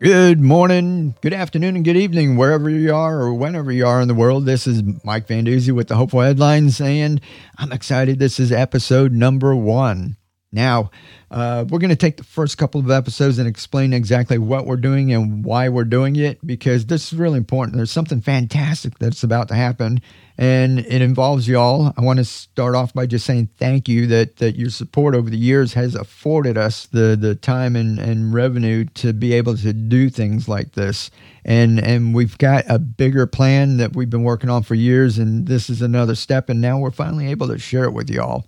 Good morning, good afternoon, and good evening, wherever you are or whenever you are in the world. This is Mike Van Dusen with the Hopeful Headlines, and I'm excited. This is episode number 1. Now, we're going to take the first couple of episodes and explain exactly what we're doing and why we're doing it, because this is really important. There's something fantastic that's about to happen, and it involves y'all. I want to start off by just saying thank you that your support over the years has afforded us the time and revenue to be able to do things like this. And we've got a bigger plan that we've been working on for years, and this is another step, and now we're finally able to share it with y'all.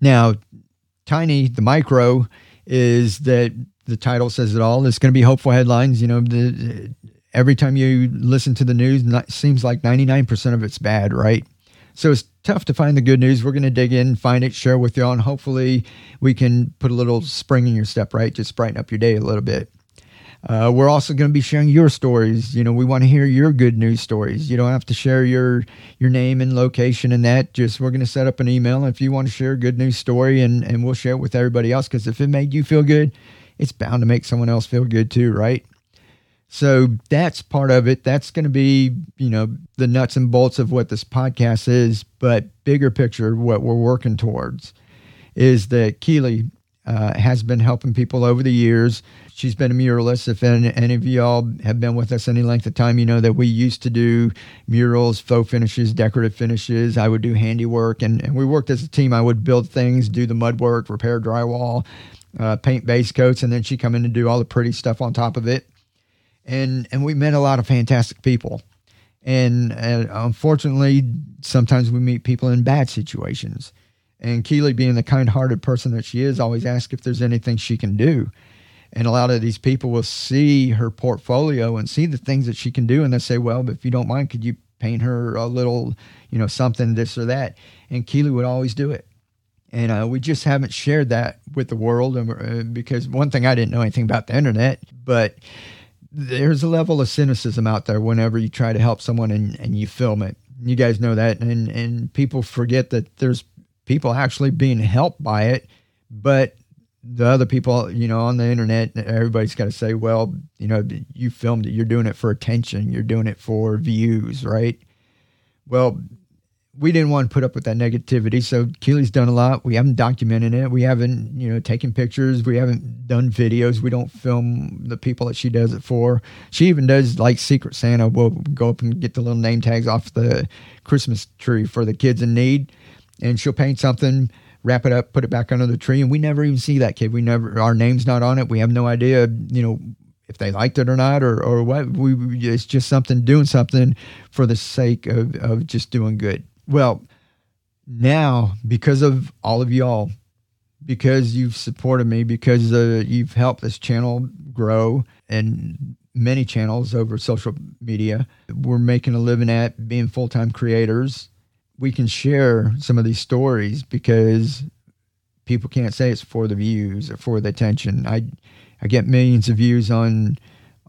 Now, tiny, the micro, is that the title says it all. It's going to be Hopeful Headlines. You know, every time you listen to the news, it seems like 99% of it's bad, right? So it's tough to find the good news. We're going to dig in, find it, share with y'all, and hopefully we can put a little spring in your step, right? Just brighten up your day a little bit. We're also going to be sharing your stories. You know, we want to hear your good news stories. You don't have to share your name and location and that. Just we're going to set up an email if you want to share a good news story, and we'll share it with everybody else, because if it made you feel good, it's bound to make someone else feel good too, right? So that's part of it. That's going to be, you know, the nuts and bolts of what this podcast is. But bigger picture, what we're working towards is that Keeley has been helping people over the years. She's been a muralist. If any of y'all have been with us any length of time, you know that we used to do murals, faux finishes, decorative finishes. I would do handiwork, and we worked as a team. I would build things, do the mud work, repair drywall, paint base coats, and then she'd come in and do all the pretty stuff on top of it. And we met a lot of fantastic people. And unfortunately, sometimes we meet people in bad situations. And Keeley, being the kind-hearted person that she is, always asks if there's anything she can do. And a lot of these people will see her portfolio and see the things that she can do, and they say, well, if you don't mind, could you paint her a little, you know, something, this or that? And Keeley would always do it. And we just haven't shared that with the world, because one thing, I didn't know anything about the internet, but there's a level of cynicism out there whenever you try to help someone and you film it. You guys know that, and people forget that there's people actually being helped by it, but the other people, you know, on the internet, everybody's got to say, well, you know, you filmed it. You're doing it for attention. You're doing it for views, right? Well, we didn't want to put up with that negativity. So Keeley's done a lot. We haven't documented it. We haven't, you know, taken pictures. We haven't done videos. We don't film the people that she does it for. She even does like Secret Santa. We'll go up and get the little name tags off the Christmas tree for the kids in need. And she'll paint something, wrap it up, put it back under the tree, and we never even see that kid. Our name's not on it. We have no idea, you know, if they liked it or not, or what. It's just doing something for the sake of just doing good. Well, now, because of all of y'all, because you've supported me, because you've helped this channel grow, and many channels over social media, we're making a living at being full-time creators. We can share some of these stories because people can't say it's for the views or for the attention. I get millions of views on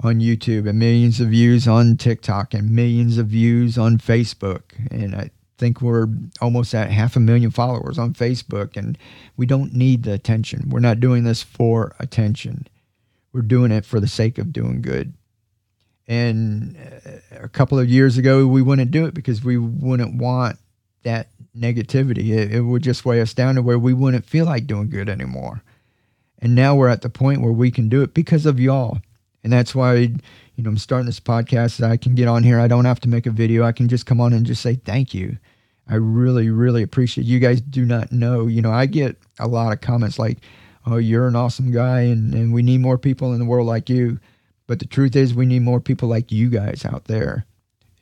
YouTube, and millions of views on TikTok, and millions of views on Facebook. And I think we're almost at 500,000 followers on Facebook, and we don't need the attention. We're not doing this for attention. We're doing it for the sake of doing good. And a couple of years ago, we wouldn't do it because we wouldn't want that negativity. It would just weigh us down to where we wouldn't feel like doing good anymore. And now we're at the point where we can do it because of y'all. And that's why, you know, I'm starting this podcast. So I can get on here. I don't have to make a video. I can just come on and just say thank you. I really, really appreciate it. You guys do not know. You know, I get a lot of comments like, oh, you're an awesome guy, and we need more people in the world like you. But the truth is, we need more people like you guys out there.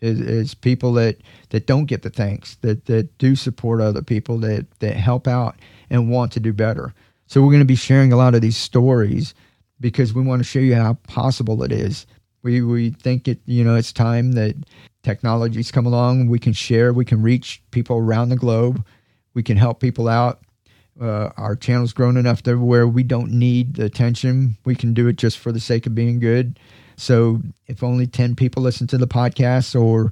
Is people that don't get the thanks, that do support other people, that help out and want to do better. So we're going to be sharing a lot of these stories because we want to show you how possible it is. We think it, you know, it's time that technology's come along. We can share, we can reach people around the globe. We can help people out. Our channel's grown enough to where we don't need the attention. We can do it just for the sake of being good. So if only 10 people listen to the podcast or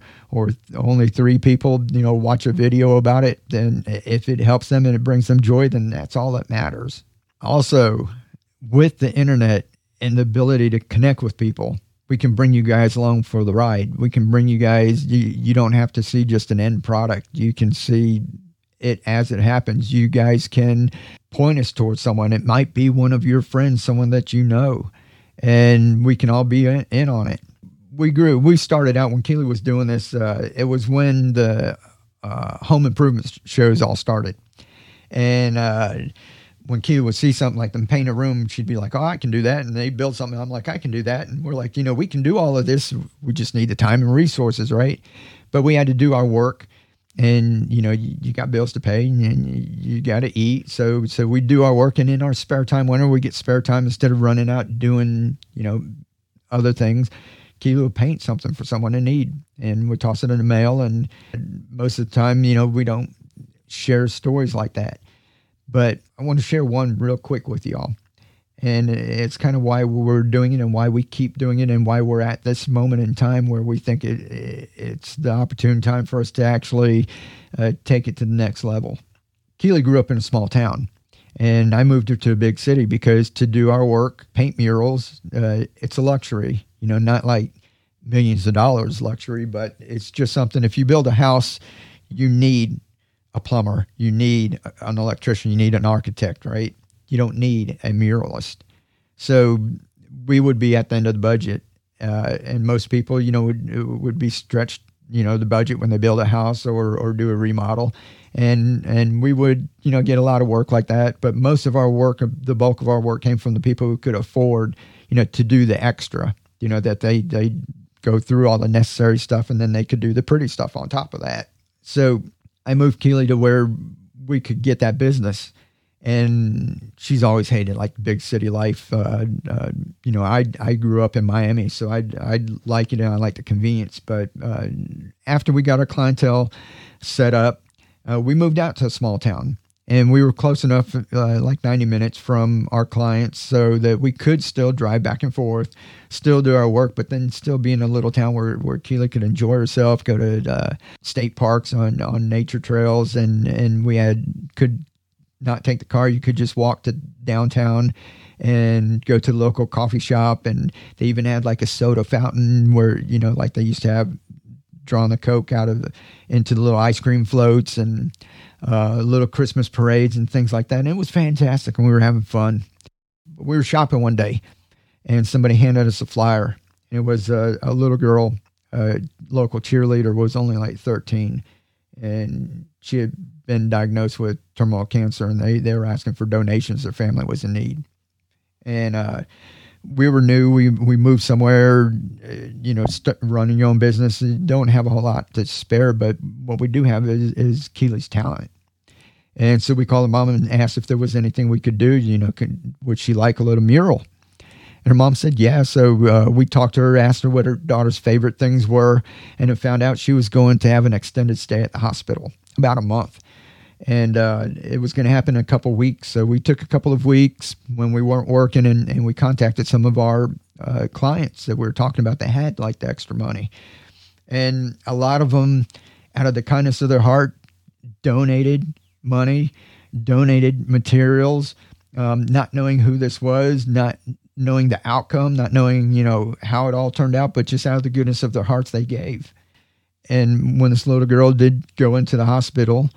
only 3 people, you know, watch a video about it, then if it helps them and it brings them joy, then that's all that matters. Also, with the internet, and the ability to connect with people. We can bring you guys along for the ride. We can bring you guys, you don't have to see just an end product. You can see it as it happens. You guys can point us towards someone. It might be one of your friends, someone that you know, and we can all be in on it. We grew. We started out when Keeley was doing this. It was when the home improvement shows all started. And when Keeley would see something like them paint a room, she'd be like, oh, I can do that. And they build something. I'm like, I can do that. And we're like, we can do all of this. We just need the time and resources, right? But we had to do our work. And, you got bills to pay and you got to eat. So we do our work. And in our spare time, whenever we get spare time, instead of running out doing, other things, Keeley will paint something for someone in need. And we toss it in the mail. And most of the time, we don't share stories like that. But I want to share one real quick with y'all. And it's kind of why we're doing it and why we keep doing it and why we're at this moment in time where we think it's the opportune time for us to actually take it to the next level. Keeley grew up in a small town, and I moved her to a big city because to do our work, paint murals, it's a luxury, not like millions of dollars luxury, but it's just something. If you build a house, you need a plumber, you need an electrician, you need an architect, right? You don't need a muralist. So we would be at the end of the budget. And most people, would be stretched, the budget when they build a house or do a remodel. And we would, get a lot of work like that. But most of our work, the bulk of our work came from the people who could afford, to do the extra, that they go through all the necessary stuff and then they could do the pretty stuff on top of that. So I moved Keeley to where we could get that business. And she's always hated like big city life. I grew up in Miami, so I like it and I like the convenience. But after we got our clientele set up, we moved out to a small town, and we were close enough, like 90 minutes from our clients, so that we could still drive back and forth, still do our work, but then still be in a little town where Keeley could enjoy herself, go to state parks on nature trails, and we could not take the car. You could just walk to downtown and go to the local coffee shop. And they even had like a soda fountain where, like they used to have drawn the Coke out of into the little ice cream floats and little Christmas parades and things like that. And it was fantastic. And we were having fun. We were shopping one day and somebody handed us a flyer. It was a little girl, a local cheerleader, was only like 13. And she had been diagnosed with terminal cancer, and they were asking for donations. Their family was in need. And we were new. We moved somewhere, running your own business. You don't have a whole lot to spare, but what we do have is Keeley's talent. And so we called her mom and asked if there was anything we could do. Would she like a little mural? And her mom said, yeah. So we talked to her, asked her what her daughter's favorite things were, and found out she was going to have an extended stay at the hospital, about a month. And it was going to happen in a couple weeks. So we took a couple of weeks when we weren't working, and we contacted some of our clients that we were talking about that had like the extra money. And a lot of them, out of the kindness of their heart, donated money, donated materials, not knowing who this was, not knowing the outcome, not knowing, how it all turned out, but just out of the goodness of their hearts, they gave. And when this little girl did go into the hospital,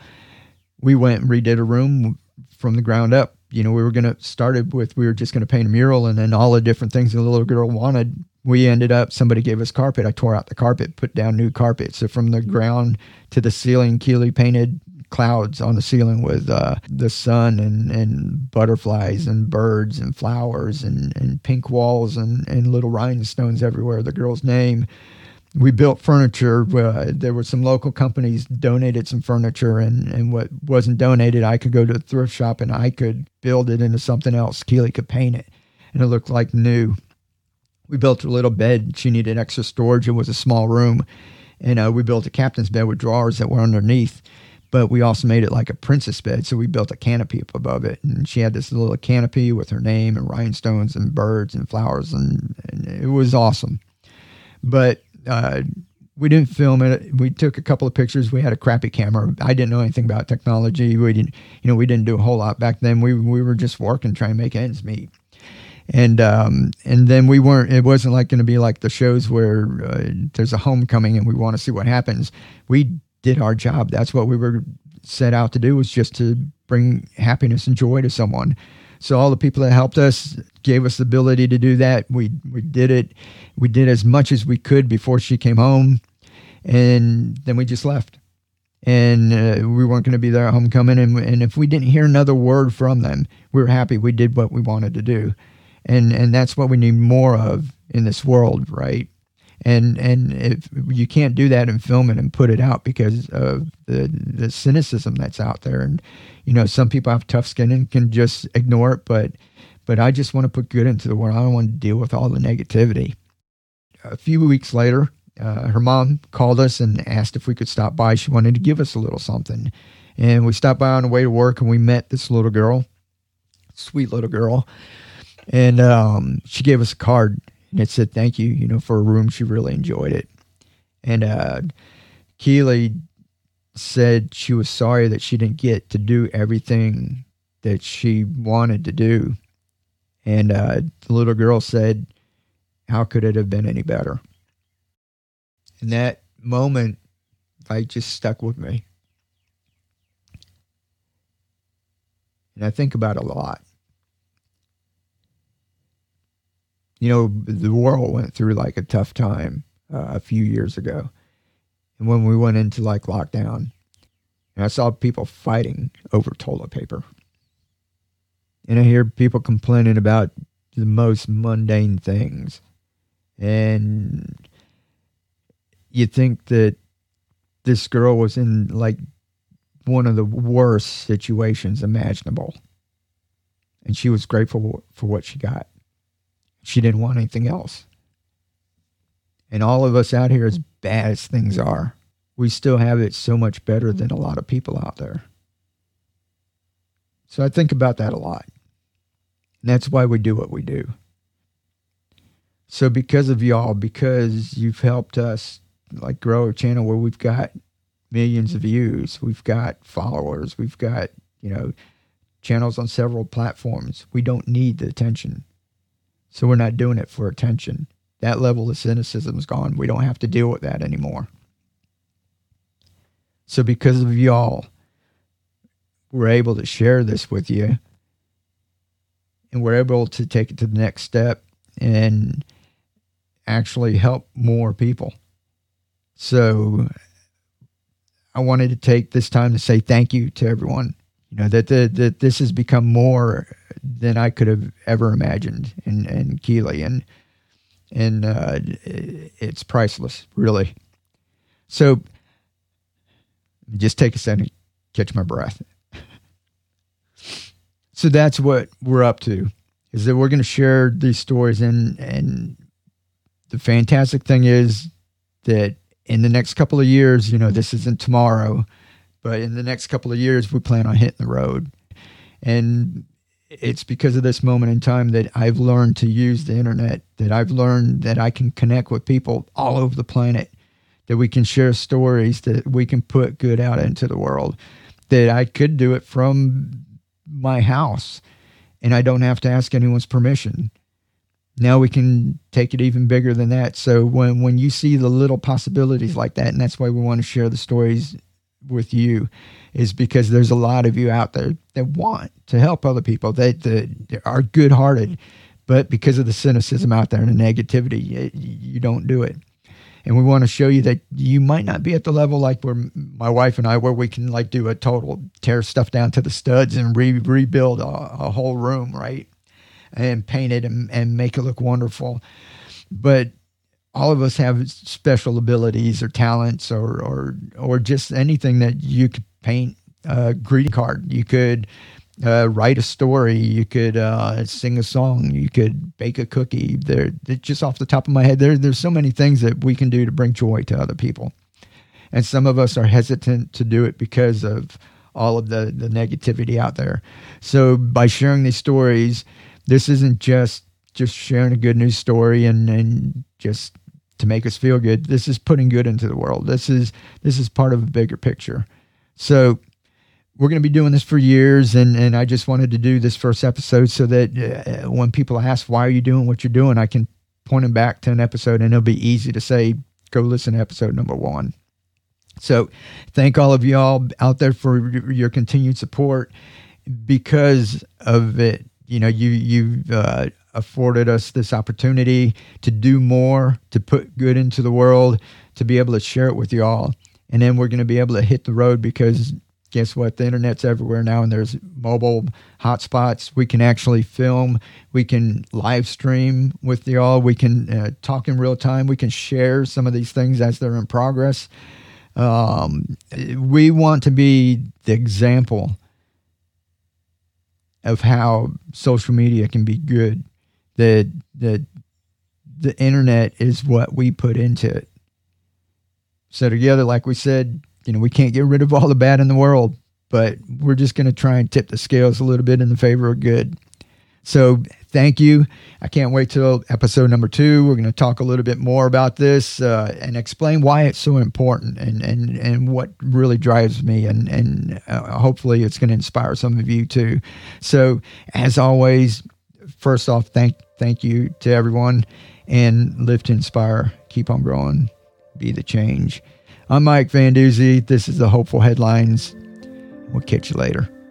we went and redid a room from the ground up. We were just going to paint a mural, and then all the different things the little girl wanted, we ended up, somebody gave us carpet. I tore out the carpet, put down new carpet. So from the ground to the ceiling, Keeley painted clouds on the ceiling with the sun and butterflies and birds and flowers and pink walls and little rhinestones everywhere, the girl's name. We built furniture. There were some local companies donated some furniture, and what wasn't donated, I could go to a thrift shop and I could build it into something else. Keeley could paint it, and it looked like new. We built her little bed. She needed extra storage. It was a small room, and we built a captain's bed with drawers that were underneath. But we also made it like a princess bed, so we built a canopy up above it. And she had this little canopy with her name and rhinestones and birds and flowers, and it was awesome. But we didn't film it. We took a couple of pictures. We had a crappy camera. I didn't know anything about technology. We didn't do a whole lot back then. We were just working, trying to make ends meet. And then we weren't, it wasn't like going to be like the shows where there's a homecoming and we want to see what happens. We did our job. That's what we were set out to do, was just to bring happiness and joy to someone. So all the people that helped us gave us the ability to do that. We did it. We did as much as we could before she came home, and then we just left. And we weren't going to be there at homecoming. And if we didn't hear another word from them, we were happy. We did what we wanted to do. And that's what we need more of in this world, right? And if you can't do that and film it and put it out because of the cynicism that's out there. And, you know, some people have tough skin and can just ignore it, but I just want to put good into the world. I don't want to deal with all the negativity. A few weeks later, her mom called us and asked if we could stop by. She wanted to give us a little something. And we stopped by on the way to work, and we met this little girl, sweet little girl. And she gave us a card, and it said, "Thank you, you know, for a room." She really enjoyed it. And Keeley said she was sorry that she didn't get to do everything that she wanted to do. And the little girl said, "How could it have been any better?" And that moment, like, just stuck with me. And I think about it a lot. You know, the world went through like a tough time a few years ago, and when we went into like lockdown, and I saw people fighting over toilet paper, and I hear people complaining about the most mundane things, and you think that this girl was in like one of the worst situations imaginable, and she was grateful for what she got. She didn't want anything else. And all of us out here, as bad as things are, we still have it so much better than a lot of people out there. So I think about that a lot. And that's why we do what we do. So because of y'all, because you've helped us like grow a channel where we've got millions of views, we've got followers, we've got, you know, channels on several platforms. We don't need the attention. So we're not doing it for attention. That level of cynicism is gone. We don't have to deal with that anymore. So because of y'all, we're able to share this with you. And we're able to take it to the next step and actually help more people. So I wanted to take this time to say thank you to everyone. You know, that this has become more than I could have ever imagined in Keeley. And it's priceless, really. So just take a second and catch my breath. So that's what we're up to, is that we're going to share these stories. And the fantastic thing is that in the next couple of years, you know, this isn't tomorrow, but in the next couple of years, we plan on hitting the road. And it's because of this moment in time that I've learned to use the internet, that I've learned that I can connect with people all over the planet, that we can share stories, that we can put good out into the world, that I could do it from my house and I don't have to ask anyone's permission. Now we can take it even bigger than that. So when you see the little possibilities like that, and that's why we want to share the stories with you, is because there's a lot of you out there that want to help other people, that are good-hearted, but because of the cynicism out there and the negativity, you don't do it. And we want to show you that you might not be at the level like where my wife and I, where we can like do a total tear stuff down to the studs and rebuild a whole room, right, and paint it and make it look wonderful. But all of us have special abilities or talents or just anything. That you could paint a greeting card, you could write a story, you could sing a song, you could bake a cookie. Just off the top of my head, there's so many things that we can do to bring joy to other people. And some of us are hesitant to do it because of all of the negativity out there. So by sharing these stories, this isn't just sharing a good news story and just to make us feel good. This is putting good into the world. This is part of a bigger picture. So we're going to be doing this for years, and I just wanted to do this first episode so that when people ask, why are you doing what you're doing, I can point them back to an episode, and it'll be easy to say, go listen to episode number 1. So thank all of y'all out there for your continued support. Because of it, you know, you've afforded us this opportunity to do more, to put good into the world, to be able to share it with y'all. And then we're going to be able to hit the road, because guess what? The internet's everywhere now, and there's mobile hotspots. We can actually film. We can live stream with y'all. We can talk in real time. We can share some of these things as they're in progress. We want to be the example of how social media can be good. The internet is what we put into it. So together, like we said, you know, we can't get rid of all the bad in the world, but we're just going to try and tip the scales a little bit in the favor of good. So thank you. I can't wait till episode number 2. We're going to talk a little bit more about this and explain why it's so important and what really drives me. And hopefully it's going to inspire some of you too. So as always, first off, thank you to everyone, and live to inspire. Keep on growing. Be the change. I'm Mike Van Dusen. This is the Hopeful Headlines. We'll catch you later.